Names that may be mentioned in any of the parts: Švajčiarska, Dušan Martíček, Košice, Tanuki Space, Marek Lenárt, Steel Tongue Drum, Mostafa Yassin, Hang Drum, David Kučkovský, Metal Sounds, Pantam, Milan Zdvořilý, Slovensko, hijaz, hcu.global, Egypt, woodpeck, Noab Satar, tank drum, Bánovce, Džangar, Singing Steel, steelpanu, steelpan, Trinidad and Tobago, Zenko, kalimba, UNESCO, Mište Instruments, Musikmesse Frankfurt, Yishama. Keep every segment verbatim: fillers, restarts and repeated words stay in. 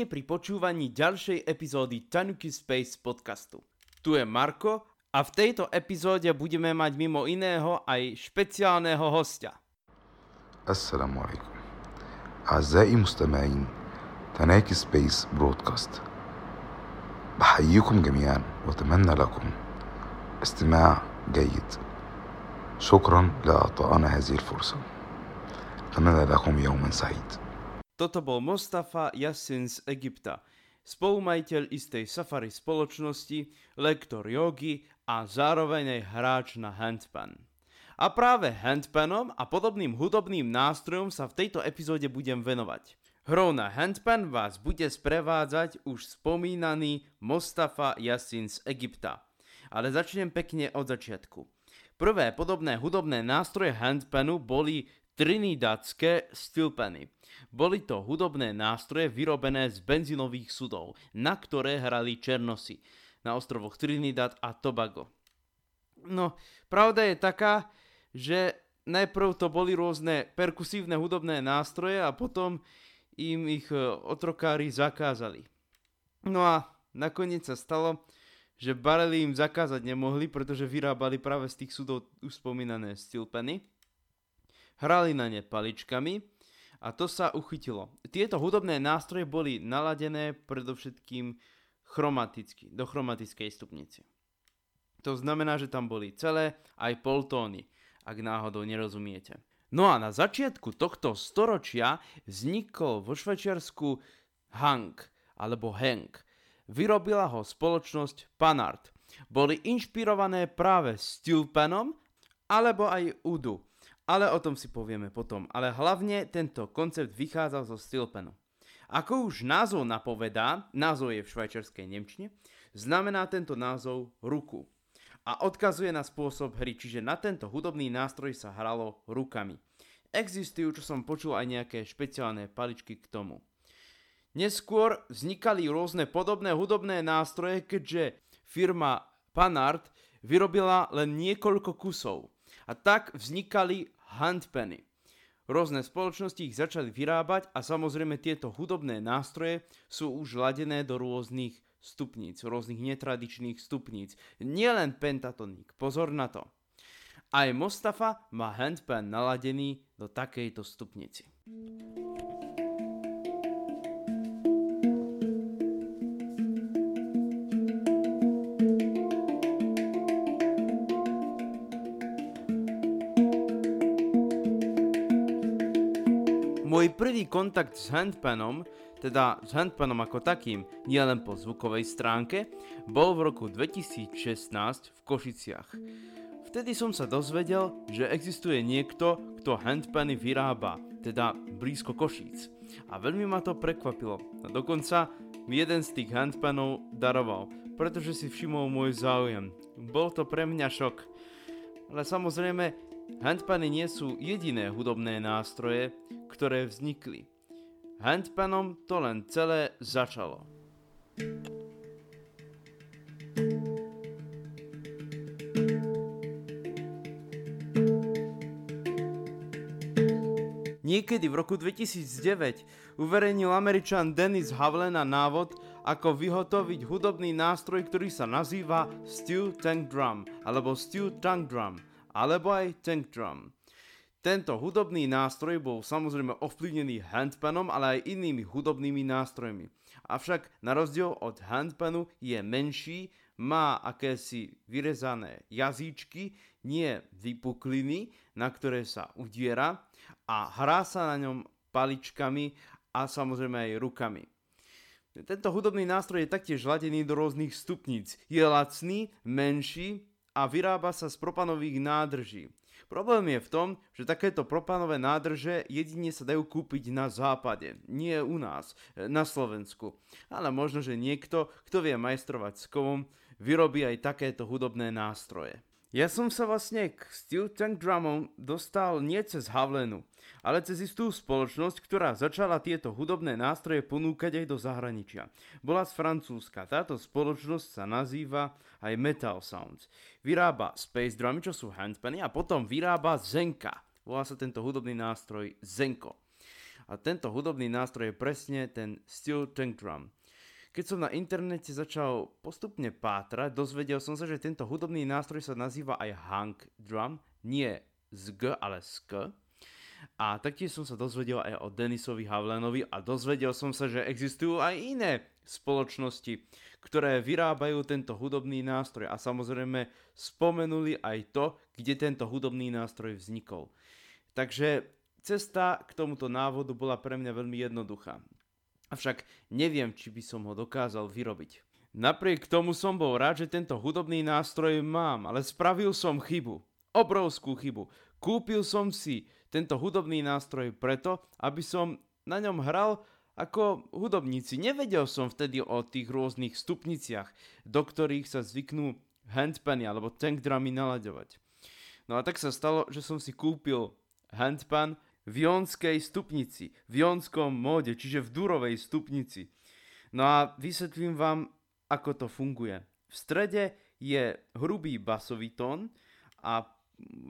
Vítajte pri počúvaní ďalšej epizódy Tanuki Space podcastu. Tu je Marko a v tejto epizóde budeme mať mimo iného aj špeciálneho hostia. Assalamu alaikum. أعزائي مستمعين تناكي سبيس برودكاست بحييكم جميعا واتمنى لكم استماع جيد. شكرا لإعطائنا هذه الفرصة. أتمنى لكم يوما سعيد. Toto bol Mostafa Yassin z Egypta, spolumajiteľ istej safari spoločnosti, lektor jogy a zároveň aj hráč na handpan. A práve handpanom a podobným hudobným nástrojom sa v tejto epizóde budem venovať. Hrou na handpan vás bude sprevádzať už spomínaný Mostafa Yassin z Egypta. Ale začnem pekne od začiatku. Prvé podobné hudobné nástroje handpanu boli trinidadské steelpany. Boli to hudobné nástroje vyrobené z benzínových sudov, na ktoré hrali Černosi na ostrovoch Trinidad a Tobago. No, pravda je taká, že najprv to boli rôzne perkusívne hudobné nástroje a potom im ich otrokári zakázali. No a nakoniec sa stalo, že barely im zakázať nemohli, pretože vyrábali práve z tých sudov už spomínané steelpany. Hrali na ne paličkami a to sa uchytilo. Tieto hudobné nástroje boli naladené predovšetkým chromaticky, do chromatickej stupnice. To znamená, že tam boli celé aj poltóny, ak náhodou nerozumiete. No a na začiatku tohto storočia vznikol vo Švajčiarsku Hang, alebo Hang. Vyrobila ho spoločnosť Panart. Boli inšpirované práve steelpanom, alebo aj udu. Ale o tom si povieme potom. Ale hlavne tento koncept vychádzal zo steelpanu. Ako už názov napovedá, názov je v švajčiarskej nemčine, znamená tento názov ruku. A odkazuje na spôsob hry, čiže na tento hudobný nástroj sa hralo rukami. Existujú, čo som počul, aj nejaké špeciálne paličky k tomu. Neskôr vznikali rôzne podobné hudobné nástroje, keďže firma Panart vyrobila len niekoľko kusov. A tak vznikali handpany. Rôzne spoločnosti ich začali vyrábať a samozrejme tieto hudobné nástroje sú už ladené do rôznych stupníc, rôznych netradičných stupníc. Nielen pentatoník, pozor na to. Aj Mostafa má handpan naladený do takejto stupnici. Môj prvý kontakt s handpanom, teda s handpanom ako takým, nielen po zvukovej stránke, bol v roku dvetisícšestnásť v Košiciach. Vtedy som sa dozvedel, že existuje niekto, kto handpany vyrába, teda blízko Košíc. A veľmi ma to prekvapilo. A dokonca jeden z tých handpanov daroval, pretože si všimol môj záujem. Bol to pre mňa šok. Ale samozrejme, handpany nie sú jediné hudobné nástroje, ktoré vznikli. Handpanom to len celé začalo. Niekedy v roku dvetisícdeväť uverejnil Američan Dennis Havlena návod, ako vyhotoviť hudobný nástroj, ktorý sa nazýva Steel Tongue Drum, alebo Steel Tongue Drum, alebo aj Tongue Drum. Tento hudobný nástroj bol samozrejme ovplyvnený handpanom, ale aj inými hudobnými nástrojmi. Avšak na rozdiel od handpanu je menší, má akési vyrezané jazyčky, nie vypukliny, na ktoré sa udiera a hrá sa na ňom paličkami a samozrejme aj rukami. Tento hudobný nástroj je taktiež ladený do rôznych stupníc. Je lacný, menší a vyrába sa z propanových nádrží. Problém je v tom, že takéto propanové nádrže jedine sa dajú kúpiť na západe, nie u nás, na Slovensku. Ale možno, že niekto, kto vie majstrovať s kovom, vyrobí aj takéto hudobné nástroje. Ja som sa vlastne k Steel Tongue Drumom dostal nie cez Havlenu, ale cez istú spoločnosť, ktorá začala tieto hudobné nástroje ponúkať aj do zahraničia. Bola z Francúzska. Táto spoločnosť sa nazýva aj Metal Sounds. Vyrába space drumy, čo sú handpany, a potom vyrába Zenka. Volá sa tento hudobný nástroj Zenko. A a tento hudobný nástroj je presne ten Steel Tongue Drum. Keď som na internete začal postupne pátrať, dozvedel som sa, že tento hudobný nástroj sa nazýva aj Hang Drum, nie z G, ale z K. A taktiež som sa dozvedel aj o Dennisovi Havlenovi a dozvedel som sa, že existujú aj iné spoločnosti, ktoré vyrábajú tento hudobný nástroj a samozrejme spomenuli aj to, kde tento hudobný nástroj vznikol. Takže cesta k tomuto návodu bola pre mňa veľmi jednoduchá. Avšak neviem, či by som ho dokázal vyrobiť. Napriek tomu som bol rád, že tento hudobný nástroj mám, ale spravil som chybu. Obrovskú chybu. Kúpil som si tento hudobný nástroj preto, aby som na ňom hral ako hudobníci. Nevedel som vtedy o tých rôznych stupniciach, do ktorých sa zvyknú handpany alebo tank drumy nalaďovať. No a tak sa stalo, že som si kúpil handpan v jonskej stupnici, v jonskom móde, čiže v durovej stupnici. No a vysvetlím vám, ako to funguje. V strede je hrubý basový tón a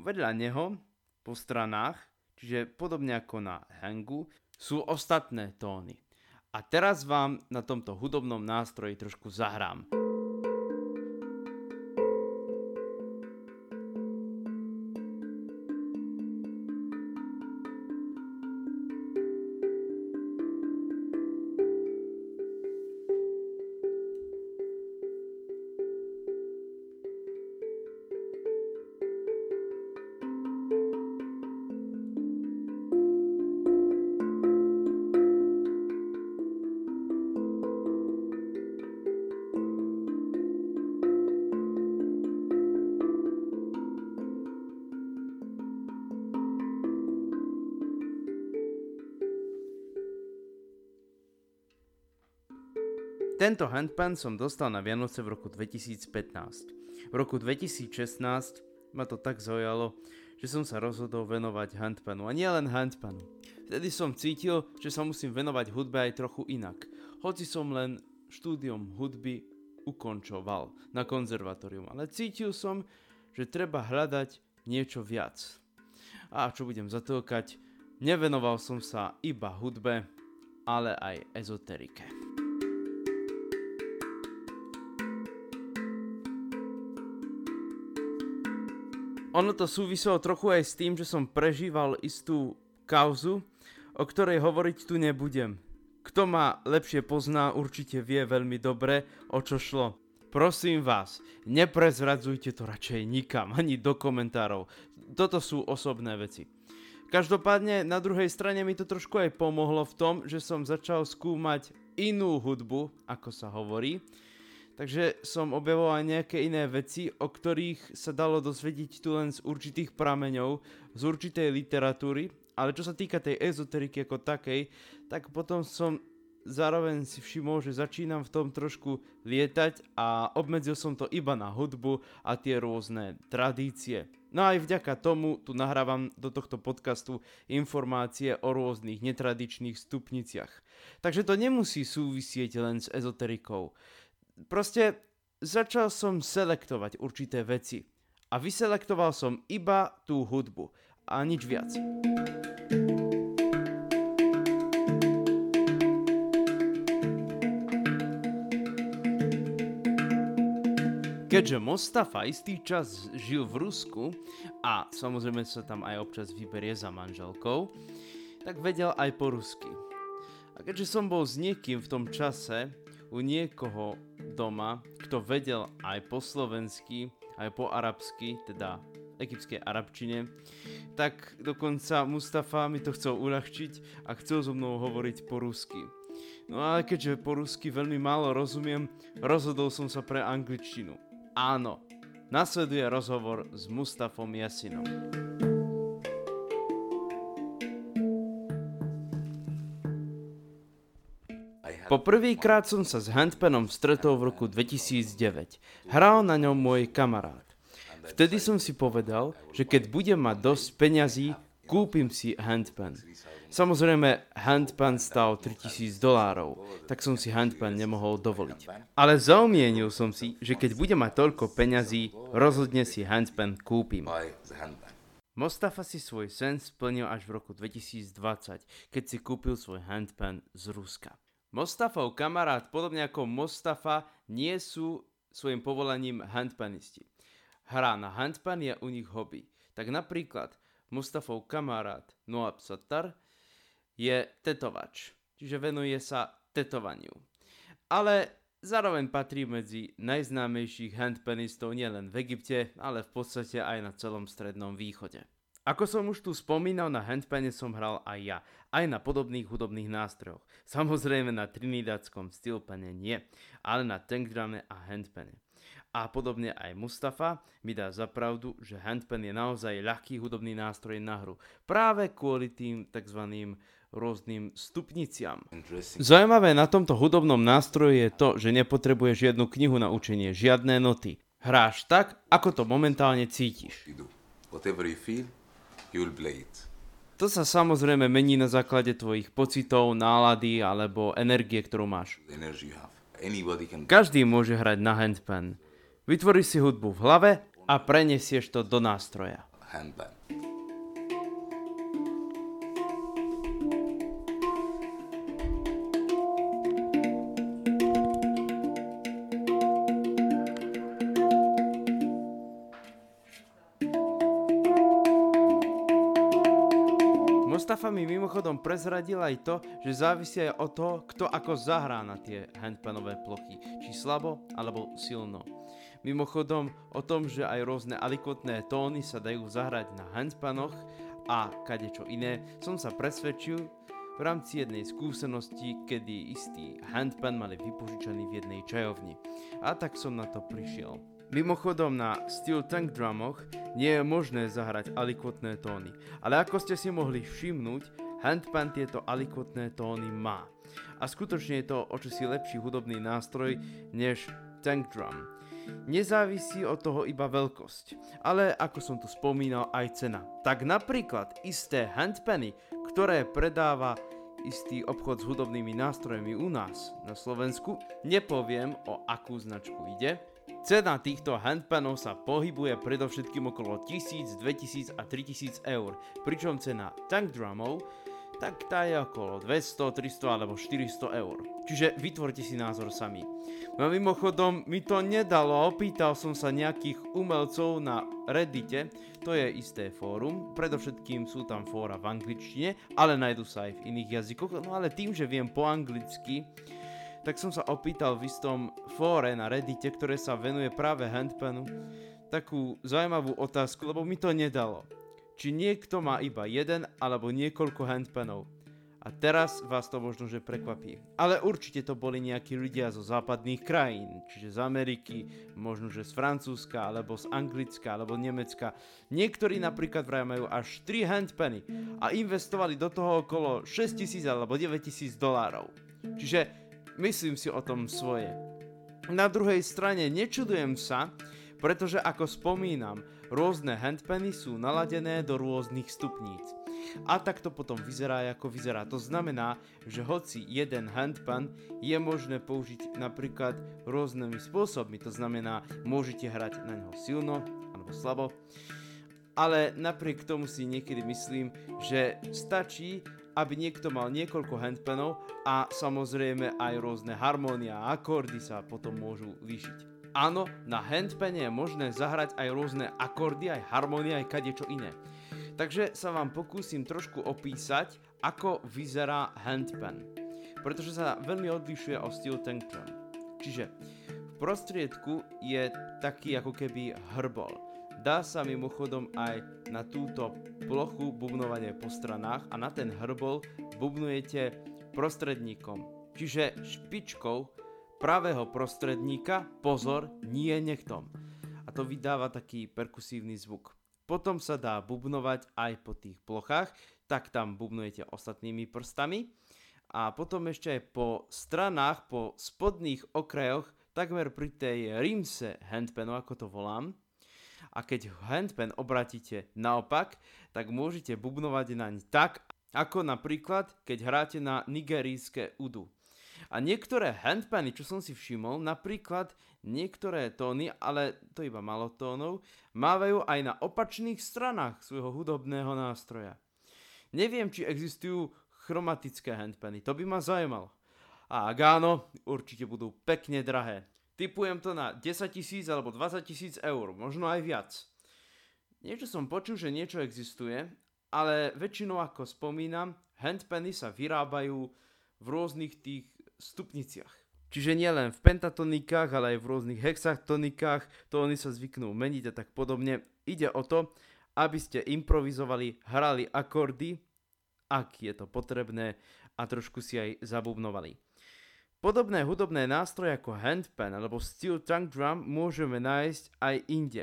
vedľa neho, po stranách, čiže podobne ako na hangu, sú ostatné tóny. A teraz vám na tomto hudobnom nástroji trošku zahrám. Tento handpan som dostal na Vianoce v roku dvetisíc pätnásť. V roku dvetisíc šestnásť ma to tak zaujalo, že som sa rozhodol venovať handpanu. A nielen handpanu. Vtedy som cítil, že sa musím venovať hudbe aj trochu inak. Hoci som len štúdium hudby ukončoval na konzervatórium, ale cítil som, že treba hľadať niečo viac. A čo budem zatlkať, nevenoval som sa iba hudbe, ale aj ezoterike. Ono to súviselo trochu aj s tým, že som prežíval istú kauzu, o ktorej hovoriť tu nebudem. Kto ma lepšie pozná, určite vie veľmi dobre, o čo šlo. Prosím vás, neprezradzujte to radšej nikam, ani do komentárov. Toto sú osobné veci. Každopádne, na druhej strane mi to trošku aj pomohlo v tom, že som začal skúmať inú hudbu, ako sa hovorí. Takže som objavoval aj nejaké iné veci, o ktorých sa dalo dozvedieť tu len z určitých prameňov, z určitej literatúry, ale čo sa týka tej ezoteriky ako takej, tak potom som zároveň si všimol, že začínam v tom trošku lietať a obmedzil som to iba na hudbu a tie rôzne tradície. No aj vďaka tomu tu nahrávam do tohto podcastu informácie o rôznych netradičných stupniciach. Takže to nemusí súvisieť len s ezoterikou. Proste začal som selektovať určité veci a vyselektoval som iba tú hudbu a nič viac. Keďže Mostafa istý čas žil v Rusku a samozrejme sa tam aj občas vyberie za manželkou, tak vedel aj po rusky. A keďže som bol s niekým v tom čase, u niekoho doma, kto vedel aj po slovensky, aj po arabsky, teda egyptskej arabčine, tak dokonca Mustafa mi to chcel uľahčiť a chcel so mnou hovoriť po rusky. No ale keďže po rusky veľmi málo rozumiem, rozhodol som sa pre angličtinu. Áno, nasleduje rozhovor s Mustafom Yassinom. Po prvýkrát som sa s handpanom stretol v roku dvetisíc deväť. Hral na ňom môj kamarát. Vtedy som si povedal, že keď budem mať dosť peňazí, kúpim si handpan. Samozrejme, handpan stál tritisíc dolárov, tak som si handpan nemohol dovoliť. Ale zaumienil som si, že keď budem mať toľko peňazí, rozhodne si handpan kúpim. Mostafa si svoj sen splnil až v roku dvetisícdvadsať, keď si kúpil svoj handpan z Ruska. Mostafov kamarát, podobne ako Mostafa, nie sú svojim povolaním handpanisti. Hra na handpan je u nich hobby. Tak napríklad Mostafov kamarát Noab Satar je tetovač, čiže venuje sa tetovaniu. Ale zároveň patrí medzi najznámejších handpanistov nielen v Egypte, ale v podstate aj na celom Strednom východe. Ako som už tu spomínal, na handpane som hral aj ja, aj na podobných hudobných nástrojoch. Samozrejme na trinidadskom steelpane nie, ale na tank drume a handpane. A podobne aj Mostafa mi dá za pravdu, že handpan je naozaj ľahký hudobný nástroj na hru, práve kvôli tým tzv. Rôznym stupniciam. Zaujímavé na tomto hudobnom nástroji je to, že nepotrebuješ jednu knihu na učenie, žiadne noty. Hráš tak, ako to momentálne cítiš. To sa samozrejme mení na základe tvojich pocitov, nálady alebo energie, ktorú máš. Každý môže hrať na handpan. Vytvoríš si hudbu v hlave a prenesieš to do nástroja. Handpan. Mostafa mi mimochodom prezradil aj to, že závisí aj od toho, kto ako zahrá na tie handpanové plochy, či slabo alebo silno. Mimochodom o tom, že aj rôzne alikotné tóny sa dajú zahrať na handpanoch a kadečo iné, som sa presvedčil v rámci jednej skúsenosti, kedy istý handpan mali vypožičaný v jednej čajovni. A tak som na to prišiel. Mimochodom na Steel Tongue Drumoch nie je možné zahrať alikotné tóny, ale ako ste si mohli všimnúť, handpan tieto alikotné tóny má. A skutočne je to očosi lepší hudobný nástroj než tank drum. Nezávisí od toho iba veľkosť, ale ako som tu spomínal aj cena. Tak napríklad isté handpany, ktoré predáva istý obchod s hudobnými nástrojmi u nás na Slovensku, nepoviem o akú značku ide. Cena týchto handpanov sa pohybuje predovšetkým okolo tisíc, dvetisíc a tritisíc eur, pričom cena tank drumov, tak tá je okolo dvesto, tristo alebo štyristo eur. Čiže vytvorte si názor sami. No mimochodom mi to nedalo, opýtal som sa nejakých umelcov na Reddite, to je isté fórum, predovšetkým sú tam fóra v angličtine, ale nájdu sa aj v iných jazykoch, no ale tým, že viem po anglicky, tak som sa opýtal v istom fóre na Reddite, ktoré sa venuje práve handpanu, takú zaujímavú otázku, lebo mi to nedalo. Či niekto má iba jeden alebo niekoľko handpanov. A teraz vás to možno že prekvapí. Ale určite to boli nejakí ľudia zo západných krajín, čiže z Ameriky, možno že z Francúzska, alebo z Anglicka, alebo Nemecka. Niektorí napríklad vraj majú až tri handpany a investovali do toho okolo šesťtisíc alebo deväťtisíc dolárov. Čiže myslím si o tom svoje. Na druhej strane nečudujem sa, pretože ako spomínam, rôzne handpany sú naladené do rôznych stupníc. A tak to potom vyzerá ako vyzerá. To znamená, že hoci jeden handpan je možné použiť napríklad rôznymi spôsobmi. To znamená, môžete hrať na neho silno alebo slabo. Ale napriek tomu si niekedy myslím, že stačí, aby niekto mal niekoľko handpanov a samozrejme aj rôzne harmónie a akordy sa potom môžu líšiť. Áno, na handpane je možné zahrať aj rôzne akordy, aj harmónie, aj kadečo iné. Takže sa vám pokúsim trošku opísať, ako vyzerá handpan, pretože sa veľmi odlišuje od Steel Tongue Drum. Čiže v prostriedku je taký ako keby hrbol. Dá sa mimochodom aj na túto plochu bubnovanie po stranách a na ten hrbol bubnujete prostredníkom, čiže špičkou pravého prostredníka, pozor, nie nechtom. A to vydáva taký perkusívny zvuk. Potom sa dá bubnovať aj po tých plochách, tak tam bubnujete ostatnými prstami a potom ešte aj po stranách, po spodných okrajoch, takmer pri tej rímse handpanu, ako to volám. A keď handpan obratíte naopak, tak môžete bubnovať naň tak, ako napríklad, keď hráte na nigerijské udu. A niektoré handpany, čo som si všimol, napríklad niektoré tóny, ale to iba malo tónov, mávajú aj na opačných stranách svojho hudobného nástroja. Neviem, či existujú chromatické handpany, to by ma zaujímalo. A ak áno, určite budú pekne drahé. Tipujem to na desaťtisíc alebo dvadsaťtisíc eur, možno aj viac. Niečo som počul, že niečo existuje, ale väčšinou, ako spomínam, handpany sa vyrábajú v rôznych tých stupniciach. Čiže nielen v pentatonikách, ale aj v rôznych hexatonikách, tóny sa zvyknú meniť a tak podobne. Ide o to, aby ste improvizovali, hrali akordy, ak je to potrebné, a trošku si aj zabubnovali. Podobné hudobné nástroje ako handpan alebo steel tongue drum môžeme nájsť aj inde.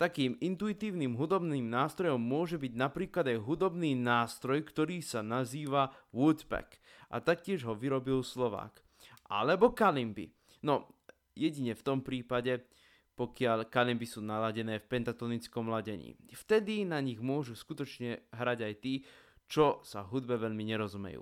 Takým intuitívnym hudobným nástrojom môže byť napríklad aj hudobný nástroj, ktorý sa nazýva woodpeck a taktiež ho vyrobil Slovák. Alebo kalimby. No, jedine v tom prípade, pokiaľ kalimby sú naladené v pentatonickom ladení. Vtedy na nich môžu skutočne hrať aj tí, čo sa hudbe veľmi nerozumejú.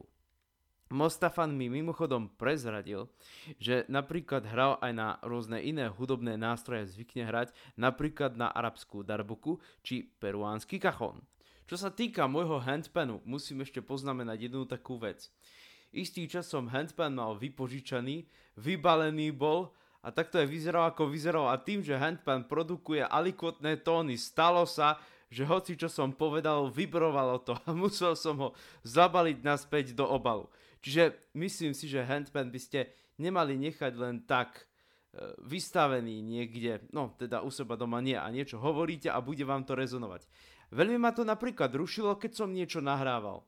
Mostafan mi mimochodom prezradil, že napríklad hral aj na rôzne iné hudobné nástroje, zvykne hrať napríklad na arabskú darbuku či peruánsky kachón. Čo sa týka môjho handpanu, musím ešte poznamenať jednu takú vec. Istý čas som handpan mal vypožičaný, vybalený bol a takto je vyzeral ako vyzeral a tým, že handpan produkuje alikvotné tóny, stalo sa, že hoci čo som povedal, vibrovalo to a musel som ho zabaliť naspäť do obalu. Čiže myslím si, že handpan by ste nemali nechať len tak e, vystavený niekde, no teda u seba doma nie, a niečo hovoríte a bude vám to rezonovať. Veľmi ma to napríklad rušilo, keď som niečo nahrával.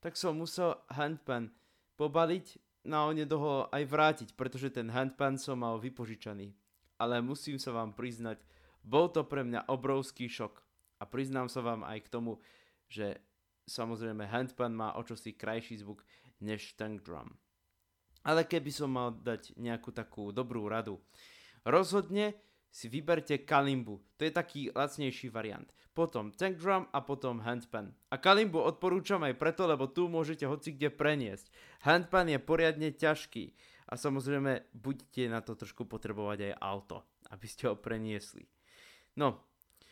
Tak som musel handpan pobaliť, no a onedo ho aj vrátiť, pretože ten handpan som mal vypožičaný. Ale musím sa vám priznať, bol to pre mňa obrovský šok. A priznám sa vám aj k tomu, že samozrejme handpan má o čosi krajší zvuk než tank drum. Ale keby som mal dať nejakú takú dobrú radu, rozhodne si vyberte kalimbu, to je taký lacnejší variant, potom tank drum a potom handpan. A kalimbu odporúčam aj preto, lebo tu môžete hocikde preniesť. Handpan je poriadne ťažký a samozrejme budete na to trošku potrebovať aj auto, aby ste ho preniesli. No,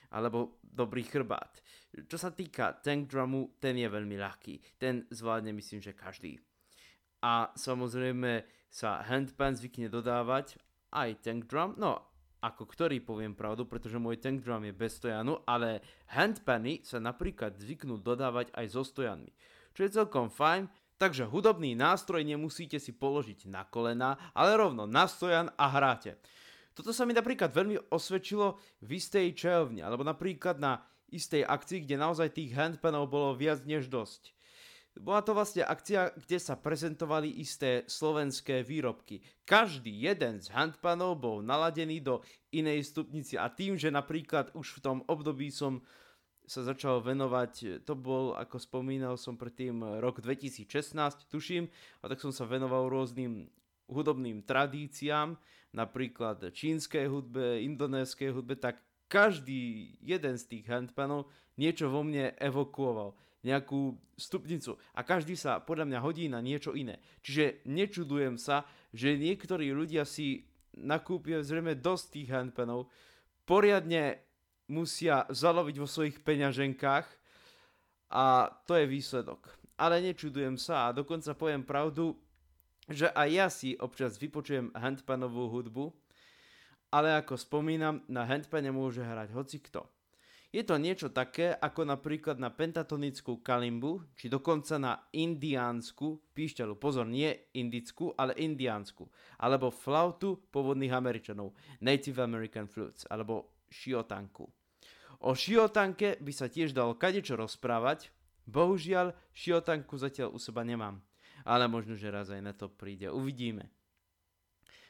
alebo dobrý chrbát. Čo sa týka tank drumu, ten je veľmi ľahký. Ten zvládne, myslím, že každý. A samozrejme sa handpan zvykne dodávať aj tank drum, no ako ktorý poviem pravdu, pretože môj tank drum je bez stojanu, ale handpany sa napríklad zvyknú dodávať aj so stojanmi, čo je celkom fajn, takže hudobný nástroj nemusíte si položiť na kolena, ale rovno na stojan a hráte. Toto sa mi napríklad veľmi osvedčilo v istej čajovni, alebo napríklad na istej akcii, kde naozaj tých handpanov bolo viac než dosť. Bola to vlastne akcia, kde sa prezentovali isté slovenské výrobky. Každý jeden z handpanov bol naladený do inej stupnice a tým, že napríklad už v tom období som sa začal venovať, to bol, ako spomínal som predtým, rok dvetisícšestnásť, tuším, a tak som sa venoval rôznym hudobným tradíciám, napríklad čínskej hudbe, indonéskej hudbe, tak každý jeden z tých handpanov niečo vo mne evokuoval, nejakú stupnicu a každý sa podľa mňa hodí na niečo iné. Čiže nečudujem sa, že niektorí ľudia si nakúpia zrejme dosť tých handpanov, poriadne musia zaloviť vo svojich peňaženkách a to je výsledok. Ale nečudujem sa a dokonca poviem pravdu, že aj ja si občas vypočujem handpanovú hudbu, ale ako spomínam, na handpane môže hrať hocikto. Je to niečo také, ako napríklad na pentatonickú kalimbu, či dokonca na indiánsku píšťalu, pozor, nie indickú, ale indiánsku, alebo flautu pôvodných Američanov, Native American Flutes, alebo šiotanku. O šiotanke by sa tiež dalo kadečo rozprávať, bohužiaľ šiotanku zatiaľ u seba nemám. Ale možno, že raz aj na to príde. Uvidíme.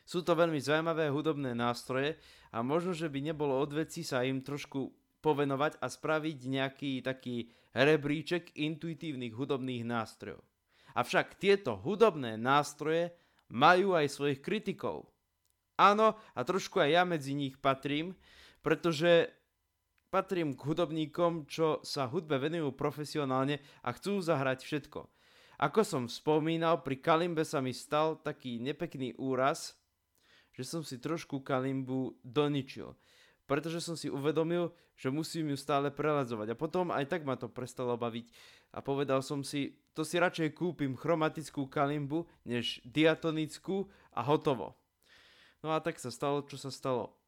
Sú to veľmi zaujímavé hudobné nástroje a možno, že by nebolo odveci sa im trošku povenovať a spraviť nejaký taký rebríček intuitívnych hudobných nástrojov. Avšak tieto hudobné nástroje majú aj svojich kritikov. Áno, a trošku aj ja medzi nich patrím, pretože patrím k hudobníkom, čo sa hudbe venujú profesionálne a chcú zahrať všetko. Ako som spomínal, pri kalimbe sa mi stal taký nepekný úraz, že som si trošku kalimbu doničil, pretože som si uvedomil, že musím ju stále preladzovať. A potom aj tak ma to prestalo baviť a povedal som si, to si radšej kúpim chromatickú kalimbu než diatonickú a hotovo. No a tak sa stalo, čo sa stalo.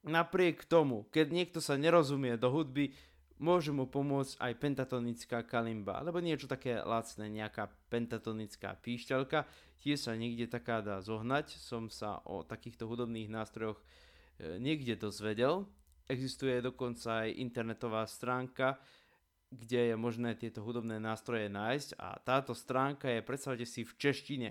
Napriek tomu, keď niekto sa nerozumie do hudby, môže mu pomôcť aj pentatonická kalimba, alebo niečo také lacné, nejaká pentatonická píšťalka, tie sa niekde taká dá zohnať, som sa o takýchto hudobných nástrojoch niekde dozvedel. Existuje dokonca aj internetová stránka, kde je možné tieto hudobné nástroje nájsť a táto stránka je, predstavte si, v češtine.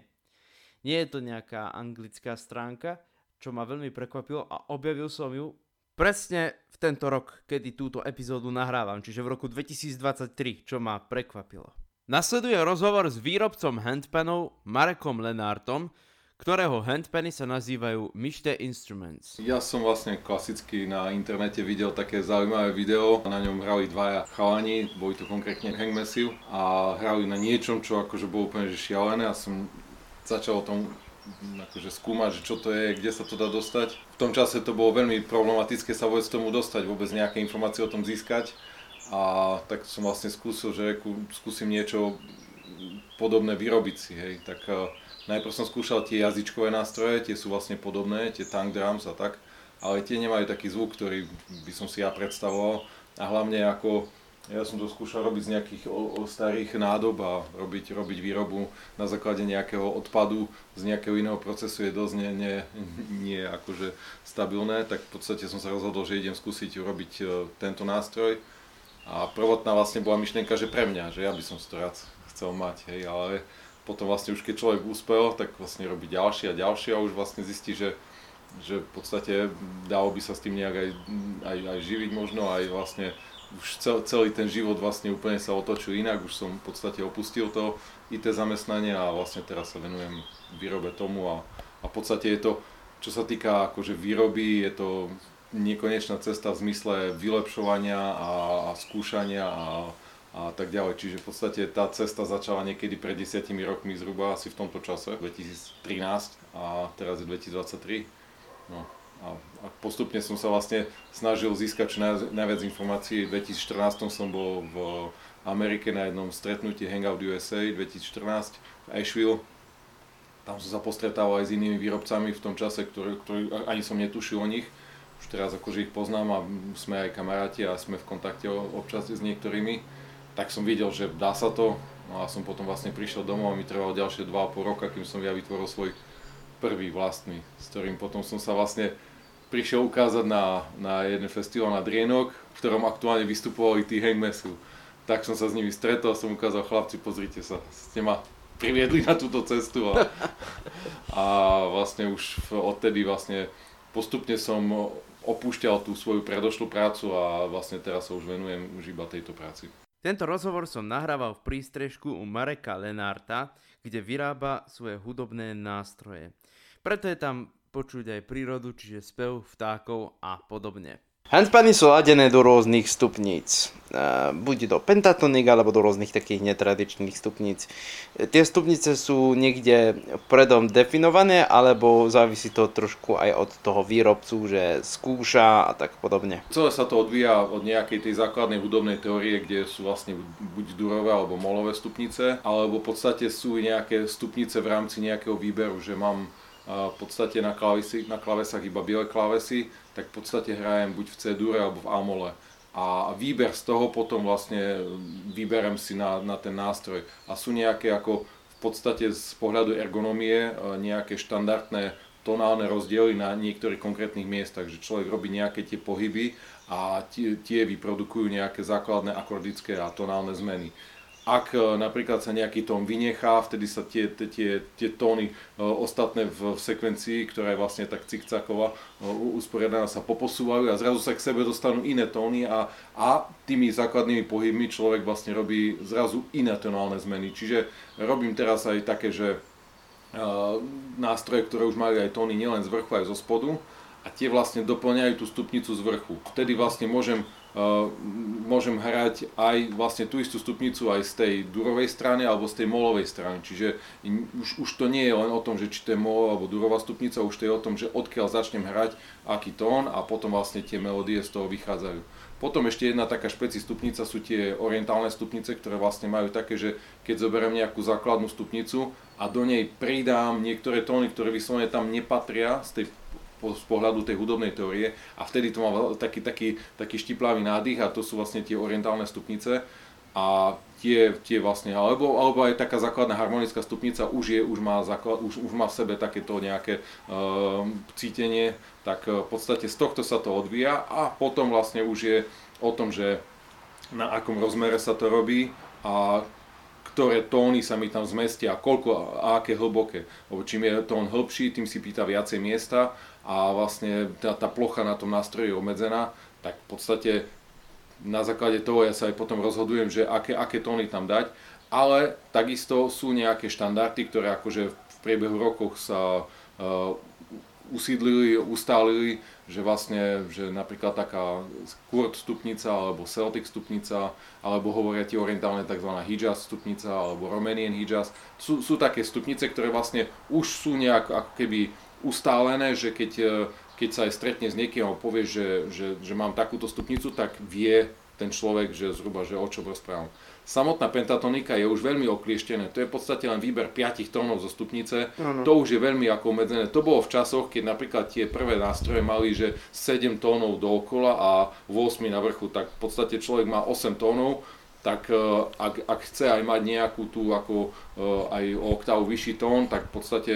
Nie je to nejaká anglická stránka, čo ma veľmi prekvapilo a objavil som ju presne v tento rok, kedy túto epizódu nahrávam, čiže v roku dvetisíctridsaťtri, čo ma prekvapilo. Nasleduje rozhovor s výrobcom handpanov Marekom Lenártom, ktorého handpany sa nazývajú Mište Instruments. Ja som vlastne klasicky na internete videl také zaujímavé video, na ňom hrali dvaja chalani, boli to konkrétne Hang Massive a hrali na niečom, čo akože bolo úplne šialené a som začal o tom akože skúmať, že čo to je, kde sa to dá dostať. V tom čase to bolo veľmi problematické sa vôbec tomu dostať, vôbec nejaké informácie o tom získať. A tak som vlastne skúsil, že skúsim niečo podobné vyrobiť si, hej. Tak uh, najprv som skúšal tie jazyčkové nástroje, tie sú vlastne podobné, tie tongue drums a tak, ale tie nemajú taký zvuk, ktorý by som si ja predstavoval. A hlavne ako ja som to skúšal robiť z nejakých o, o starých nádob a robiť, robiť výrobu na základe nejakého odpadu z nejakého iného procesu je dosť nie, nie, nie akože stabilné, tak v podstate som sa rozhodol, že idem skúsiť urobiť tento nástroj a prvotná vlastne bola myšlienka, že pre mňa, že ja by som to rád chcel mať, hej, ale potom vlastne už keď človek úspel, tak vlastne robí ďalšie a ďalšie a už vlastne zistí, že že v podstate dalo by sa s tým nejak aj, aj, aj živiť možno, aj vlastne už cel, celý ten život vlastne úplne sa otočil inak, už som v podstate opustil to í té zamestnanie a vlastne teraz sa venujem výrobe tomu a, a v podstate je to, čo sa týka akože výroby, je to nekonečná cesta v zmysle vylepšovania a, a skúšania a, a tak ďalej, čiže v podstate tá cesta začala niekedy pred desiatimi rokmi zhruba asi v tomto čase, dvetisíctrinásť a teraz je dvetisíctridsaťtri. No, a postupne som sa vlastne snažil získať čo najviac informácií. V dvetisícštrnásť som bol v Amerike na jednom stretnutí Hangout ú es á dvetisícštrnásť v Asheville. Tam som sa postretával aj s inými výrobcami v tom čase, ktorý, ktorý ani som netušil o nich. Už teraz akože ich poznám a sme aj kamaráti a sme v kontakte občas s niektorými. Tak som videl, že dá sa to. No a som potom vlastne prišiel domov a mi trvalo ďalšie dva a pol roka, kým som ja vytvoril svoj prvý vlastný, s ktorým potom som sa vlastne prišiel ukázať na, na jeden festival na Drienok, v ktorom aktuálne vystupovali tí Hang Massive. Tak som sa s nimi stretol a som ukázal, chlapci, pozrite sa, ste ma priviedli na túto cestu. A, a vlastne už odtedy vlastne postupne som opúšťal tú svoju predošlú prácu a vlastne teraz sa už venujem už iba tejto práci. Tento rozhovor som nahrával v prístrežku u Mareka Lenárta, kde vyrába svoje hudobné nástroje. Preto je tam počuť aj prírodu, čiže spev vtákov a podobne. Handpany sú ladené do rôznych stupníc. Buď do pentatonik, alebo do rôznych takých netradičných stupníc. Tie stupnice sú niekde predom definované, alebo závisí to trošku aj od toho výrobcu, že skúša a tak podobne. Celé sa to odvíja od nejakej tej základnej hudobnej teórie, kde sú vlastne buď durové alebo molové stupnice, alebo v podstate sú nejaké stupnice v rámci nejakého výberu, že mám v podstate na, klavesi, na klavesách iba biele klavesy, tak v podstate hrajem buď v cé-dure alebo v amole. A výber z toho potom vlastne vyberem si na, na ten nástroj. A sú nejaké ako v podstate z pohľadu ergonomie nejaké štandardné tonálne rozdiely na niektorých konkrétnych miestach, že človek robí nejaké tie pohyby a tie, tie vyprodukujú nejaké základné akordické a tonálne zmeny. Ak napríklad sa nejaký tón vynechá, vtedy sa tie, tie, tie tóny ostatné v sekvencii, ktorá je vlastne tak cikcaková, usporiadaná, sa poposúvajú a zrazu sa k sebe dostanú iné tóny a, a tými základnými pohybmi človek vlastne robí zrazu iné tonálne zmeny. Čiže robím teraz aj také, že nástroje, ktoré už majú aj tóny nielen z vrchu, aj zo spodu, a tie vlastne dopĺňajú tú stupnicu z vrchu. Vtedy vlastne môžem, uh, môžem hrať aj vlastne tú istú stupnicu aj z tej durovej strany alebo z tej molovej strany. Čiže už, už to nie je len o tom, že či to je molová alebo durová stupnica, už to je o tom, že odkiaľ začnem hrať aký tón a potom vlastne tie melódie z toho vychádzajú. Potom ešte jedna taká špeci stupnica sú tie orientálne stupnice, ktoré vlastne majú také, že keď zoberiem nejakú základnú stupnicu a do nej pridám niektoré tóny, ktoré vyslovene tam nepatria z tej, z pohľadu tej hudobnej teórie a vtedy to má taký, taký, taký štiplavý nádych a to sú vlastne tie orientálne stupnice a tie, tie vlastne, alebo, alebo aj taká základná harmonická stupnica už je, už má, základ, už, už má v sebe takéto nejaké uh, cítenie, tak v podstate z tohto sa to odvíja a potom vlastne už je o tom, že na akom rozmere sa to robí a ktoré tóny sa mi tam zmestia, koľko a aké hlboké. Lebo čím je tón hĺbší, tým si pýta viacej miesta a vlastne tá, tá plocha na tom nástroji je obmedzená, tak v podstate na základe toho ja sa aj potom rozhodujem, že aké, aké tóny tam dať. Ale takisto sú nejaké štandardy, ktoré akože v priebehu rokov sa uh, usídlili, ustálili, že vlastne, že napríklad taká Kurd stupnica, alebo Celtic stupnica, alebo hovoria tie orientálne tzv. Hijaz stupnica, alebo Romanian Hijaz. Sú, sú také stupnice, ktoré vlastne už sú nejak ako keby ustálené, že keď, keď sa aj stretne s niekým a povie, že, že, že mám takúto stupnicu, tak vie ten človek, že zhruba, že o čo rozprávam. Samotná pentatonika je už veľmi oklieštené, to je v podstate len výber piatich tónov zo stupnice, ano. To už je veľmi ako obmedzené. To bolo v časoch, keď napríklad tie prvé nástroje mali, že sedem tónov dookola a osem na vrchu, tak v podstate človek má osem tónov, tak ak, ak chce aj mať nejakú tú ako aj oktávu vyšší tón, tak v podstate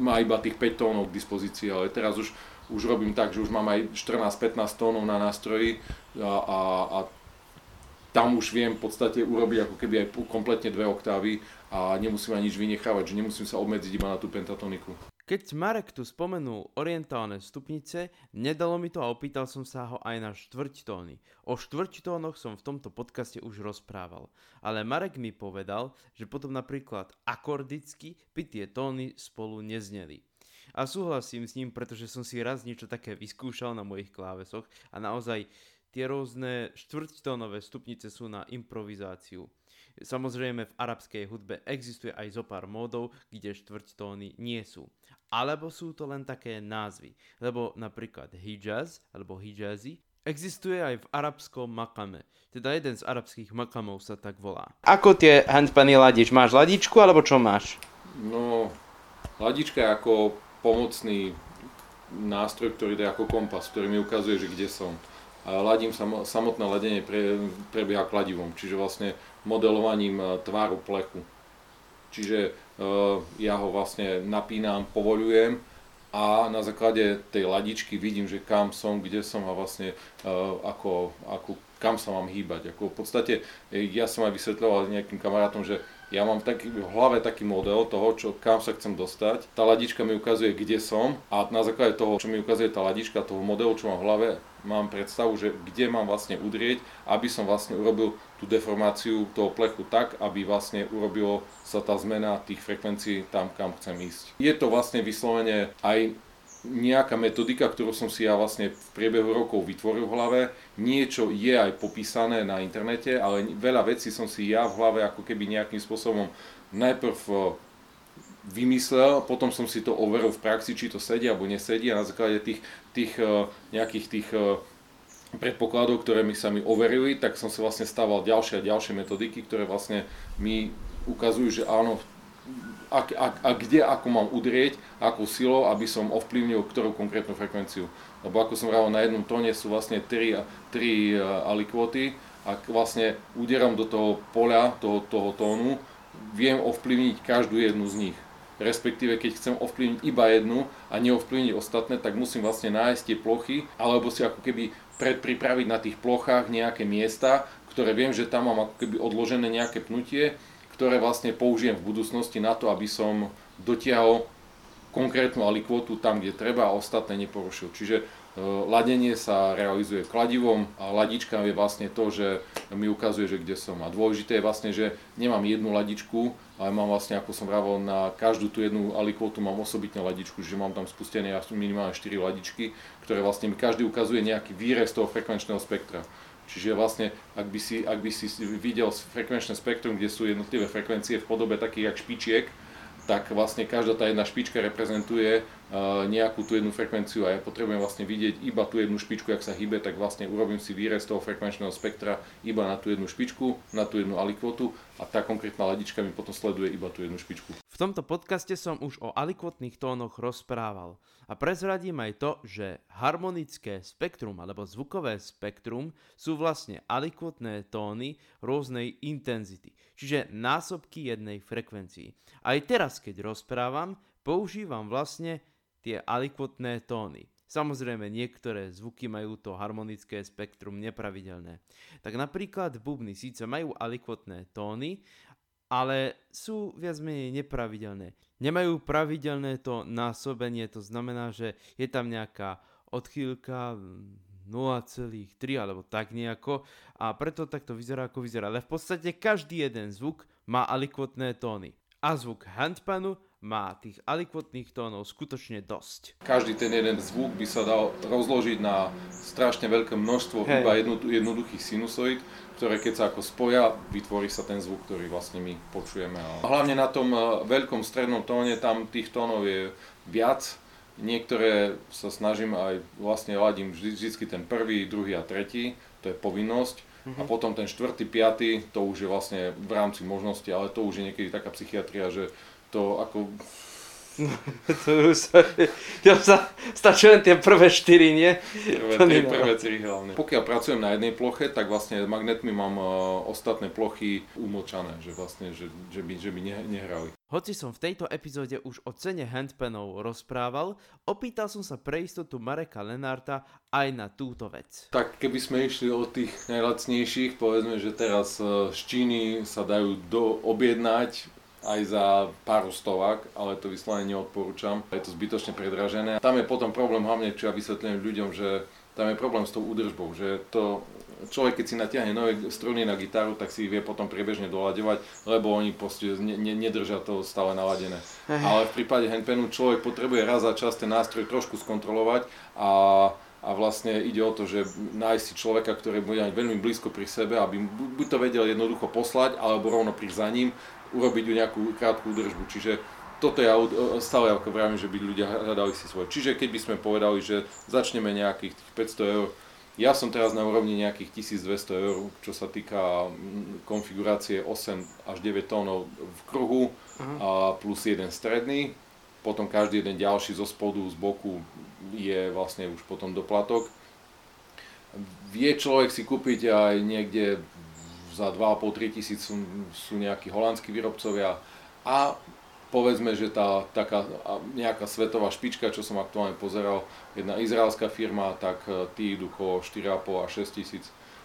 má iba tých päť tónov k dispozícii, ale teraz už, už robím tak, že už mám aj štrnásť pätnásť tónov na nástroji a, a, a tam už viem v podstate urobiť ako keby aj kompletne dve oktávy a nemusím ani nič vynechávať, že nemusím sa obmedziť iba na tú pentatoniku. Keď Marek tu spomenul orientálne stupnice, nedalo mi to a opýtal som sa ho aj na štvrťtóny. O štvrťtónoch som v tomto podcaste už rozprával, ale Marek mi povedal, že potom napríklad akordicky by tie tóny spolu nezneli. A súhlasím s ním, pretože som si raz niečo také vyskúšal na mojich klávesoch a naozaj tie rôzne štvrťtónové stupnice sú na improvizáciu. Samozrejme v arabskej hudbe existuje aj zo pár módov, kde štvrťtóny nie sú. Alebo sú to len také názvy, lebo napríklad hijaz alebo hijazi existuje aj v arabskom makame. Teda jeden z arabských makamov sa tak volá. Ako tie handpany ladič? Máš ladičku alebo čo máš? No, ladička je ako pomocný nástroj, ktorý dá ako kompas, ktorý mi ukazuje, že kde som. A ladím, samotné ladenie pre, prebieha kladivom, čiže vlastne modelovaním tváru plechu. Čiže e, ja ho vlastne napínam, povoľujem a na základe tej ladičky vidím, že kam som, kde som a vlastne e, ako, ako, kam sa mám hýbať. Ako v podstate ja som aj vysvetľoval nejakým kamarátom, že ja mám taký, v hlave taký model toho, čo, kam sa chcem dostať. Tá ladička mi ukazuje, kde som a na základe toho, čo mi ukazuje tá ladička, toho modelu, čo mám v hlave, mám predstavu, že kde mám vlastne udrieť, aby som vlastne urobil tú deformáciu toho plechu tak, aby vlastne urobilo sa tá zmena tých frekvencií tam, kam chcem ísť. Je to vlastne vyslovene aj nejaká metodika, ktorú som si ja vlastne v priebehu rokov vytvoril v hlave. Niečo je aj popísané na internete, ale veľa vecí som si ja v hlave ako keby nejakým spôsobom najprv vymyslel, potom som si to overil v praxi, či to sedí alebo nesedí a na základe tých, tých nejakých tých predpokladov, ktoré mi sa mi overili, tak som si vlastne stával ďalšie a ďalšie metodiky, ktoré vlastne mi ukazujú, že áno, A, a, a kde, ako mám udrieť, akou silou, aby som ovplyvnil ktorú konkrétnu frekvenciu. Lebo ako som hovoril, na jednom tóne sú vlastne tri, tri uh, alikvoty a vlastne udieram do toho poľa, toho, toho tónu, viem ovplyvniť každú jednu z nich. Respektíve, keď chcem ovplyvniť iba jednu a neovplyvniť ostatné, tak musím vlastne nájsť tie plochy, alebo si ako keby predpripraviť na tých plochách nejaké miesta, ktoré viem, že tam mám ako keby odložené nejaké pnutie, ktoré vlastne použijem v budúcnosti na to, aby som dotiahol konkrétnu alikvotu tam, kde treba, a ostatné neporušil. Čiže ladenie sa realizuje kladivom a ladička je vlastne to, že mi ukazuje, že kde som. A dôležité je vlastne, že nemám jednu ladičku, ale mám vlastne, ako som vravel, na každú tú jednu alikvotu mám osobitne ladičku, že mám tam spustené minimálne štyri ladičky, ktoré vlastne mi každý ukazuje nejaký výrez toho frekvenčného spektra. Čiže vlastne, ak by si, ak by si videl frekvenčné spektrum, kde sú jednotlivé frekvencie v podobe takých jak špičiek, tak vlastne každá tá jedna špička reprezentuje nejakú tú jednu frekvenciu a ja potrebujem vlastne vidieť iba tú jednu špičku, ak sa hýbe, tak vlastne urobím si výrez toho frekvenčného spektra iba na tú jednu špičku, na tú jednu alikvotu a tá konkrétna ladička mi potom sleduje iba tú jednu špičku. V tomto podcaste som už o alikvotných tónoch rozprával a prezradím aj to, že harmonické spektrum alebo zvukové spektrum sú vlastne alikvotné tóny rôznej intenzity, čiže násobky jednej frekvencii. Aj teraz keď rozprávam, používam vlastne tie alikvotné tóny. Samozrejme, niektoré zvuky majú to harmonické spektrum nepravidelné. Tak napríklad bubny síce majú alikvotné tóny, ale sú viac menej nepravidelné. Nemajú pravidelné to násobenie, to znamená, že je tam nejaká odchýlka nula celá tri alebo tak nejako a preto takto vyzerá, ako vyzerá. Ale v podstate každý jeden zvuk má alikvotné tóny. A zvuk handpanu má tých alikvotných tónov skutočne dosť. Každý ten jeden zvuk by sa dal rozložiť na strašne veľké množstvo hey. iba jednu, jednoduchých sinusoid, ktoré keď sa ako spoja, vytvorí sa ten zvuk, ktorý vlastne my počujeme. Hlavne na tom veľkom strednom tóne, tam tých tónov je viac. Niektoré sa snažím aj vlastne ladím vždy, vždy ten prvý, druhý a tretí, to je povinnosť. A potom ten štvrtý, piatý, to už je vlastne v rámci možnosti, ale to už je niekedy taká psychiatria, že to ako... to už sa... Ja sa stačí len tie prvé štyri, nie? Prvé, to tie nie prvé tri hlavne. Pokiaľ pracujem na jednej ploche, tak vlastne magnetmi mám uh, ostatné plochy umlčané, že vlastne, že, že by, že by ne, nehrali. Hoci som v tejto epizóde už o cene handpanov rozprával, opýtal som sa pre istotu Mareka Lenárta aj na túto vec. Tak keby sme išli od tých najlacnejších, povedzme, že teraz z Číny sa dajú do objednať aj za pár stovák, ale to vyslovene neodporúčam, je to zbytočne predražené. Tam je potom problém hlavne, čo ja vysvetlím ľuďom, že tam je problém s tou údržbou, že to človek, keď si natiahne nové struny na gitaru, tak si ich vie potom priebežne doľaďovať, lebo oni proste ne, ne, nedržia to stále naladené. Ale v prípade handpanu človek potrebuje raz za čas ten nástroj trošku skontrolovať a, a vlastne ide o to, že nájsť si človeka, ktorý bude mať veľmi blízko pri sebe, aby buď to vedel jednoducho poslať, alebo rovno prísť za ním, urobiť nejakú krátku údržbu. Čiže toto ja stále ako vravím, že by ľudia hľadali si svoje. Čiže keď by sme povedali, že začneme nejakých päťsto eur, ja som teraz na úrovni nejakých tisícdvesto eur, čo sa týka konfigurácie osem až deväť tónov v kruhu a plus jeden stredný. Potom každý jeden ďalší zo spodu, z boku je vlastne už potom doplatok. Vie človek si kúpiť aj niekde za dva a pol až tri tisíc sú, sú nejakí holandskí výrobcovia a povedzme, že tá taká nejaká svetová špička, čo som aktuálne pozeral, jedna izraelská firma, tak tí idú okolo štyri a pol až šesť tisíc.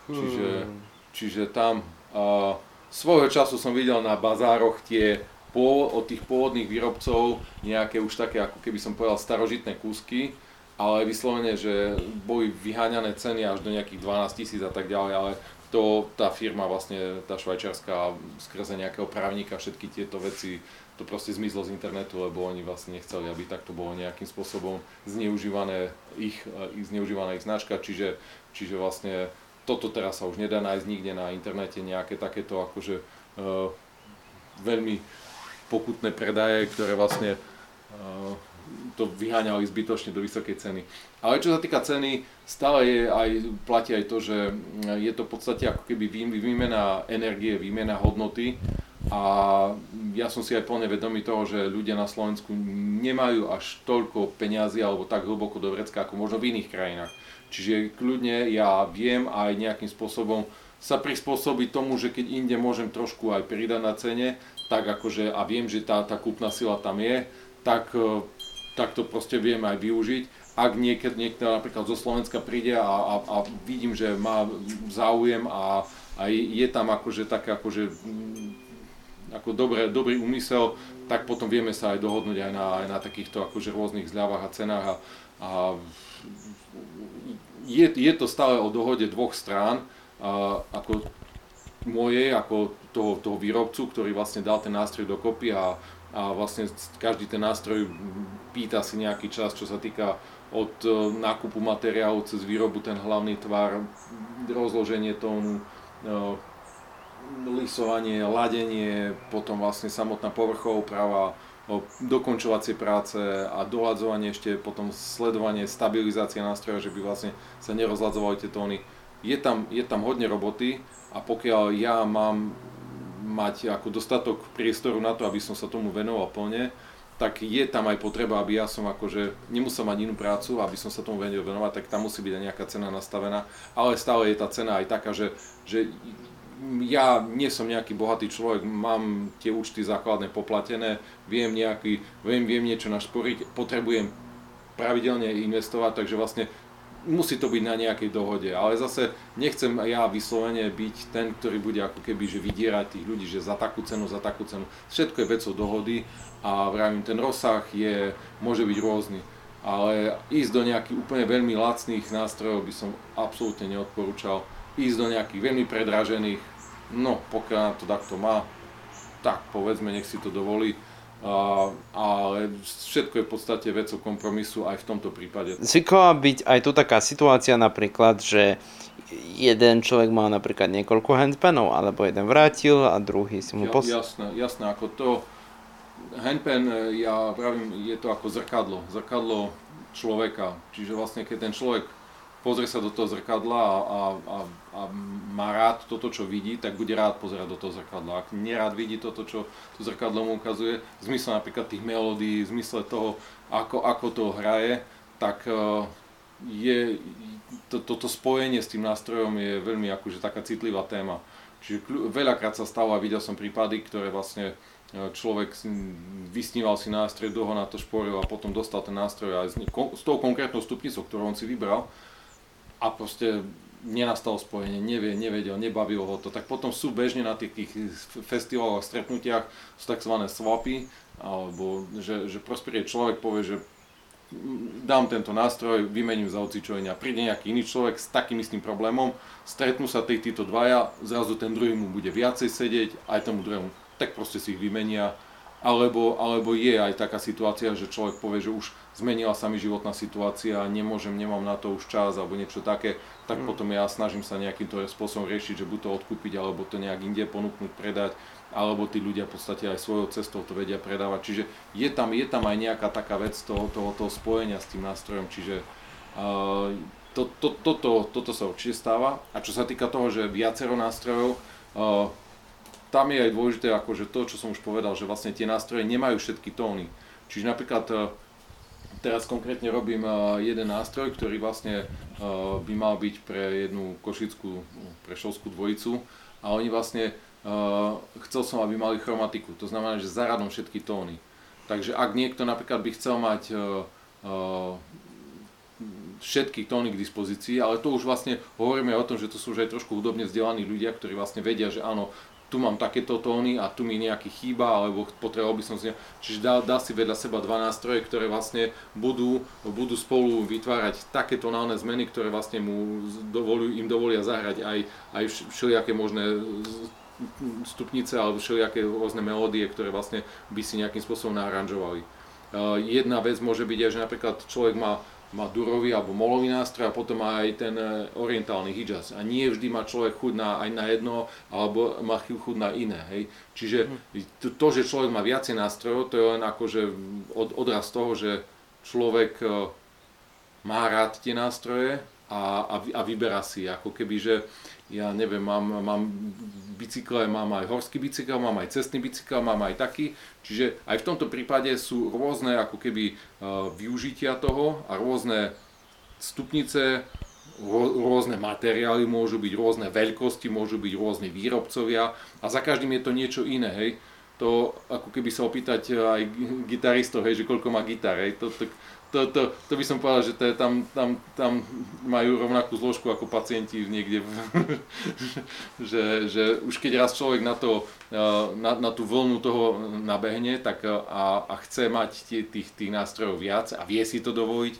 Čiže, hmm. čiže tam a, svojho času som videl na bazároch tie pôvod, od tých pôvodných výrobcov nejaké už také, ako keby som povedal, starožitné kúsky, ale vyslovene, že boli vyháňané ceny až do nejakých dvanásť tisíc a tak ďalej, ale to tá firma vlastne, tá švajčiarska, skrze nejakého právnika, všetky tieto veci, to proste zmizlo z internetu, lebo oni vlastne nechceli, aby takto bolo nejakým spôsobom zneužívané ich, ich zneužívaná ich značka, čiže, čiže vlastne toto teraz sa už nedá nájsť nikde na internete, nejaké takéto akože e, veľmi pokutné predaje, ktoré vlastne e, to vyháňali zbytočne do vysokej ceny. Ale čo sa týka ceny, stále je aj, platí aj to, že je to v podstate ako keby výmena energie, výmena hodnoty a ja som si aj plne vedomý toho, že ľudia na Slovensku nemajú až toľko peňazí alebo tak hlboko do vrecka ako možno v iných krajinách. Čiže kľudne ja viem aj nejakým spôsobom sa prispôsobiť tomu, že keď inde môžem trošku aj pridať na cene, tak akože a viem, že tá, tá kúpna sila tam je, tak tak to proste vieme aj využiť. Ak niekedy niekto napríklad zo Slovenska príde a, a, a vidím, že má záujem a, a je tam akože také akože ako dobré, dobrý úmysel, tak potom vieme sa aj dohodnúť aj na, aj na takýchto akože rôznych zľavách a cenách. A, a je, je to stále o dohode dvoch strán, a, ako mojej, ako toho, toho výrobcu, ktorý vlastne dal ten nástroj dokopy a, a vlastne každý ten nástroj pýta si nejaký čas, čo sa týka od nákupu materiálu cez výrobu, ten hlavný tvar, rozloženie tónu, lisovanie, ladenie, potom vlastne samotná povrchová úprava, dokončovacie práce a dohadzovanie ešte, potom sledovanie, stabilizácia nástroja, že by vlastne sa nerozladzovali tie tóny. Je tam, je tam hodne roboty a pokiaľ ja mám mať ako dostatok priestoru na to, aby som sa tomu venoval plne, tak je tam aj potreba, aby ja som akože nemusel mať inú prácu, aby som sa tomu vedel venovať, tak tam musí byť aj nejaká cena nastavená, ale stále je tá cena aj taká, že, že ja nie som nejaký bohatý človek, mám tie účty základné poplatené, viem nejaký, viem, viem niečo našporiť, potrebujem pravidelne investovať, takže vlastne musí to byť na nejakej dohode, ale zase nechcem ja vyslovene byť ten, ktorý bude ako keby že vydierať tých ľudí, že za takú cenu, za takú cenu, všetko je vecou dohody. A vravím, ten rozsah je, môže byť rôzny, ale ísť do nejakých úplne veľmi lacných nástrojov by som absolútne neodporúčal. Ísť do nejakých veľmi predražených, no pokiaľ na to takto má, tak povedzme, nech si to dovolí. Uh, ale všetko je v podstate vecou kompromisu aj v tomto prípade. Zvykla byť aj tu taká situácia napríklad, že jeden človek mal napríklad niekoľko handpanov, alebo jeden vrátil a druhý si mu poslal. Ja, jasné, jasné, ako to handpan, ja pravím, je to ako zrkadlo, zrkadlo človeka, čiže vlastne keď ten človek pozrie sa do toho zrkadla a, a, a, a má rád toto, čo vidí, tak bude rád pozerať do toho zrkadla. Ak nerád vidí toto, čo to zrkadlo mu ukazuje, v zmysle napríklad tých melódií, v zmysle toho, ako, ako to hraje, tak je, to, toto spojenie s tým nástrojom je veľmi akože taká citlivá téma. Čiže veľakrát sa stalo a videl som prípady, ktoré vlastne človek vysníval si nástroj, dlho na to šporil a potom dostal ten nástroj aj s tou konkrétnou stupnicou, ktorú on si vybral, a proste nenastalo spojenie, nevie, nevedel, nebavilo ho to. Tak potom sú bežne na tých, tých festivaloch, stretnutiach sú tzv. Swapy, alebo že, že proste človek povie, že dám tento nástroj, vymením za hocičovenia. Príde nejaký iný človek s takým istým problémom, stretnú sa tí, títo dvaja, zrazu ten druhý mu bude viacej sedieť, aj tomu druhému, tak proste si ich vymenia. Alebo, alebo je aj taká situácia, že človek povie, že už zmenila sa mi životná situácia, nemôžem, nemám na to už čas alebo niečo také, tak mm. potom ja snažím sa nejakým spôsobom riešiť, že buď to odkúpiť, alebo to nejak inde ponúknuť, predať, alebo tí ľudia v podstate aj svojou cestou to vedia predávať. Čiže je tam, je tam aj nejaká taká vec toho, toho, toho spojenia s tým nástrojom, čiže uh, to, to, to, to, toto sa určite stáva. A čo sa týka toho, že viacero nástrojov, uh, tam je aj dôležité akože to, čo som už povedal, že vlastne tie nástroje nemajú všetky tóny. Čiže napríklad teraz konkrétne robím jeden nástroj, ktorý vlastne by mal byť pre jednu košickú, prešovskú dvojicu a oni vlastne, chcel som, aby mali chromatiku, to znamená, že zaradom všetky tóny. Takže ak niekto napríklad by chcel mať všetky tóny k dispozícii, ale to už vlastne hovoríme o tom, že to sú už aj trošku hudobne vzdelaní ľudia, ktorí vlastne vedia, že áno, tu mám takéto tóny a tu mi nejaký chýba, alebo potreboval by som z nej. Čiže dá, dá si vedľa seba dva nástroje, ktoré vlastne budú, budú spolu vytvárať také tonálne zmeny, ktoré vlastne mu dovolujú, im dovolia zahrať aj, aj všelijaké možné stupnice alebo všelijaké rôzne melódie, ktoré vlastne by si nejakým spôsobom naaranžovali. Jedna vec môže byť aj, že napríklad človek má má durový alebo molový nástroj a potom má aj ten orientálny hijaz. A nie vždy má človek chuť na, aj na jedno, alebo má chuť na iné. Hej. Čiže to, to, že človek má viacej nástrojov, to je len akože od, odraz toho, že človek má rád tie nástroje a, a, a vyberá si. Ako keby, že ja neviem, mám, mám bicykle, mám aj horský bicykel, mám aj cestný bicykel, mám aj taký. Čiže aj v tomto prípade sú rôzne ako keby využitia toho a rôzne stupnice, rôzne materiály môžu byť, rôzne veľkosti, môžu byť rôzne výrobcovia a za každým je to niečo iné, hej. To ako keby sa opýtať aj gitaristov, hej, že koľko má gitar, hej. To, to, To, to, to by som povedal, že to je tam, tam, tam majú rovnakú zložku ako pacienti niekde, že, že už keď raz človek na, to, na, na tú vlnu toho nabehne tak a, a chce mať tých, tých nástrojov viac a vie si to dovoliť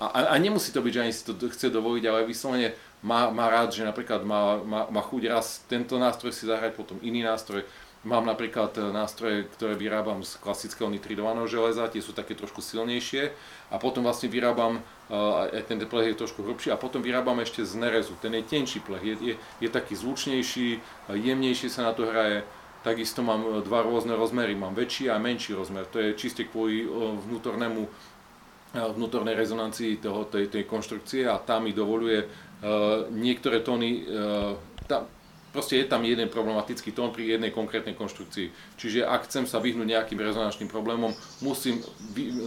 a, a nemusí to byť, že ani si to chce dovoliť, ale vyslovene má, má rád, že napríklad má, má, má chuť raz tento nástroj si zahrať, potom iný nástroj. Mám napríklad nástroje, ktoré vyrábam z klasického nitridovaného železa, tie sú také trošku silnejšie a potom vlastne vyrábam, aj ten plech je trošku hrubší a potom vyrábam ešte z nerezu, ten je tenší plech, je, je, je taký zvučnejší, jemnejšie sa na to hraje, takisto mám dva rôzne rozmery, mám väčší a menší rozmer, to je čiste kvôli vnútornému, vnútornej rezonancii toho, tej, tej konštrukcie a tá mi dovoľuje niektoré tóny, tá, proste je tam jeden problematický tón pri jednej konkrétnej konštrukcii. Čiže ak chcem sa vyhnúť nejakým rezonančným problémom, musím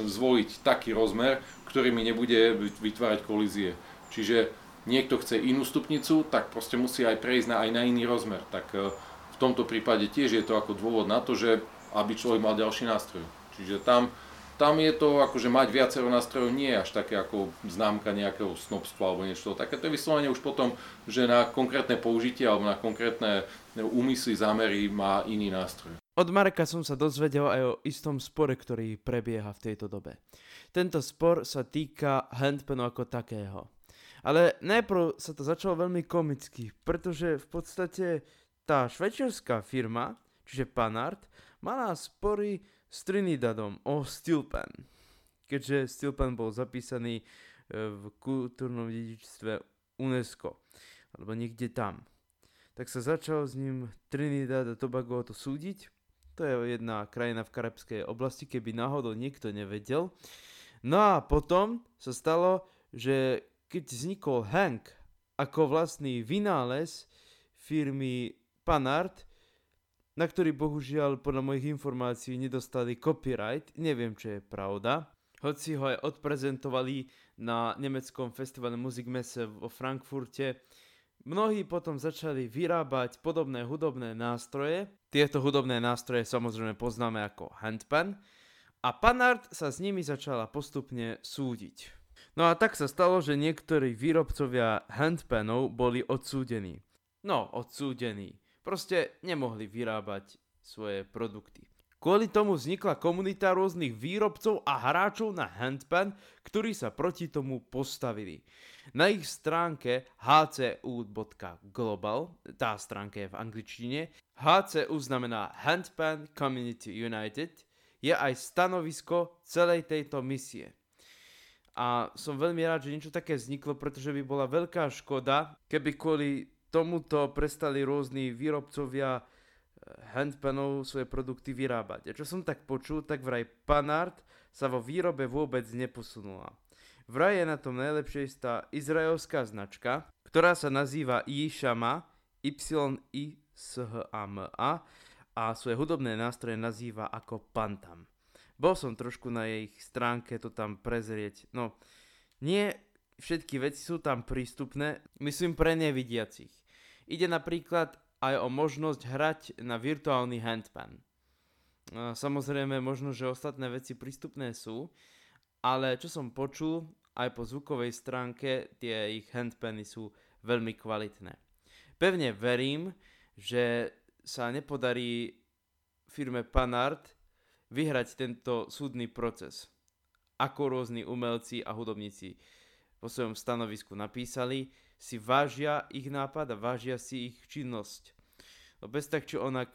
zvoliť taký rozmer, ktorý mi nebude vytvárať kolízie. Čiže niekto chce inú stupnicu, tak proste musí aj prejsť na, aj na iný rozmer. Tak v tomto prípade tiež je to ako dôvod na to, že aby človek mal ďalší nástroj. Čiže tam, tam je to akože mať viacero nástrojov nie je až také ako známka nejakého snobstva alebo niečo také. To je vyslovene už potom, že na konkrétne použitie alebo na konkrétne úmysly, zámery má iný nástroj. Od Mareka som sa dozvedel aj o istom spore, ktorý prebieha v tejto dobe. Tento spor sa týka handpanu ako takého. Ale najprv sa to začalo veľmi komicky, pretože v podstate tá švajčiarska firma, čiže Panart, mala spory s Trinidadom o steelpan, keďže steelpan bol zapísaný v kultúrnom dedičstve UNESCO, alebo niekde tam. Tak sa začal s ním Trinidad a Tobago to súdiť, to je jedna krajina v karibskej oblasti, keby náhodou niekto nevedel. No a potom sa stalo, že keď vznikol Hang ako vlastný vynález firmy Panart, na ktorý bohužiaľ podľa mojich informácií nedostali copyright, neviem čo je pravda, hoci ho aj odprezentovali na nemeckom festivale Musikmesse vo Frankfurte. Mnohí potom začali vyrábať podobné hudobné nástroje, tieto hudobné nástroje samozrejme poznáme ako handpan a Panart sa s nimi začala postupne súdiť. No a tak sa stalo, že niektorí výrobcovia handpanov boli odsúdení. No, odsúdení. Proste nemohli vyrábať svoje produkty. Kvôli tomu vznikla komunita rôznych výrobcov a hráčov na handpan, ktorí sa proti tomu postavili. Na ich stránke há cé ú bodka global, tá stránka je v angličtine, há cé ú znamená Handpan Community United, je aj stanovisko celej tejto misie. A som veľmi rád, že niečo také vzniklo, pretože by bola veľká škoda, keby kvôli tomuto prestali rôzni výrobcovia handpanov svoje produkty vyrábať. A čo som tak počul, tak vraj Panart sa vo výrobe vôbec neposunula. Vraj je na tom najlepšie istá izraelská značka, ktorá sa nazýva Yishama, Y-I-S-H-A-M-A a svoje hudobné nástroje nazýva ako Pantam. Bol som trošku na jej stránke to tam prezrieť. No, nie všetky veci sú tam prístupné, myslím pre nevidiacich. Ide napríklad aj o možnosť hrať na virtuálny handpan. Samozrejme, možno, že ostatné veci prístupné sú, ale čo som počul, aj po zvukovej stránke tie ich handpany sú veľmi kvalitné. Pevne verím, že sa nepodarí firme Panart vyhrať tento súdny proces, ako rôzni umelci a hudobníci vo svojom stanovisku napísali, si vážia ich nápad a vážia si ich činnosť. No bez tak či onak,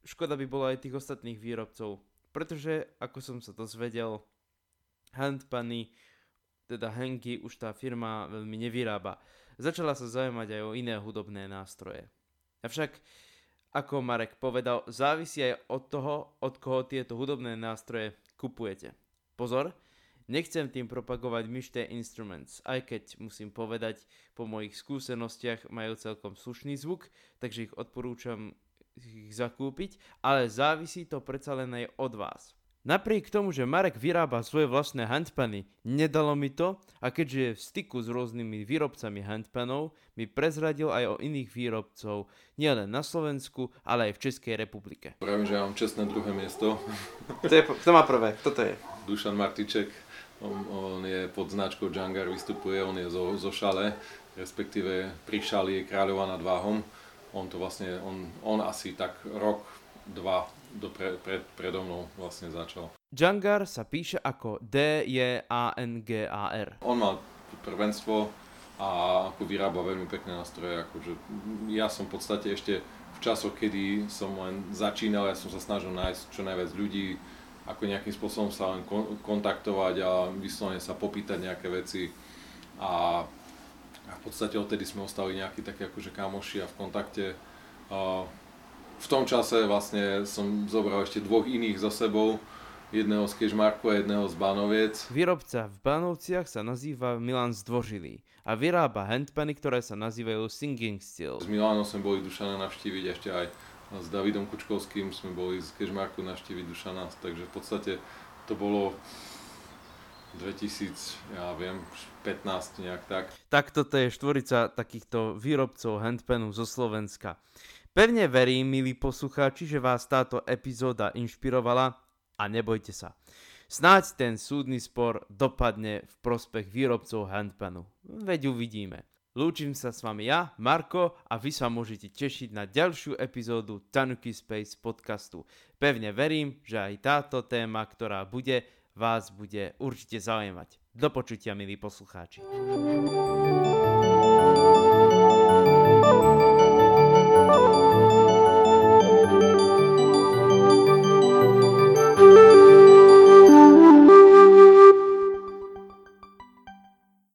škoda by bola aj tých ostatných výrobcov, pretože, ako som sa dozvedel, handpany, teda hangy, už tá firma veľmi nevyrába. Začala sa zaujímať aj o iné hudobné nástroje. Avšak, ako Marek povedal, závisí aj od toho, od koho tieto hudobné nástroje kupujete. Pozor! Nechcem tým propagovať Mište Instruments, aj keď musím povedať, po mojich skúsenostiach majú celkom slušný zvuk, takže ich odporúčam ich zakúpiť, ale závisí to predsa len aj od vás. Napriek tomu, že Marek vyrába svoje vlastné handpany, nedalo mi to a keďže je v styku s rôznymi výrobcami handpanov, mi prezradil aj o iných výrobcov, nielen na Slovensku, ale aj v Českej republike. Pravím, že ja mám čestné druhé miesto. To, je, to má prvé, kto to je? Dušan Martíček. On, on je pod značkou Džangar, vystupuje, on je zo, zo šale, respektíve pri šali je Kráľova nad Váhom. On to vlastne, on, on asi tak rok, dva dopre, pred, predo mnou vlastne začal. Džangar sa píše ako D J A N G A R. On mal prvenstvo a ako vyrába veľmi pekné nástroje. Akože ja som v podstate ešte v časoch, kedy som len začínal, ja som sa snažil nájsť čo najviac ľudí, ako nejakým spôsobom sa len kontaktovať a vyslovene sa popýtať nejaké veci. A v podstate odtedy sme ostali nejakí také akože kamoši a v kontakte. V tom čase vlastne som zobral ešte dvoch iných za sebou, jedného z Kežmarku a jedného z Bánoviec. Výrobca v Bánovciach sa nazýva Milan Zdvořilý a vyrába handpany, ktoré sa nazývajú Singing Steel. S Milanom sme boli Dušana navštíviť, ešte aj s Davidom Kučkovským sme boli z Kežmarku navštíviť Dušana, takže v podstate to bolo dvetisíc, ja viem, pätnásť nejak tak. Tak toto je štvorica takýchto výrobcov handpanu zo Slovenska. Pevne verím, milí poslucháči, že vás táto epizóda inšpirovala. A nebojte sa, snáď ten súdny spor dopadne v prospech výrobcov handpanu. Veď uvidíme. Lúčim sa s vami ja, Marko, a vy sa môžete tešiť na ďalšiu epizódu Tanuki Space podcastu. Pevne verím, že aj táto téma, ktorá bude, vás bude určite zaujímať. Do počutia, milí poslucháči.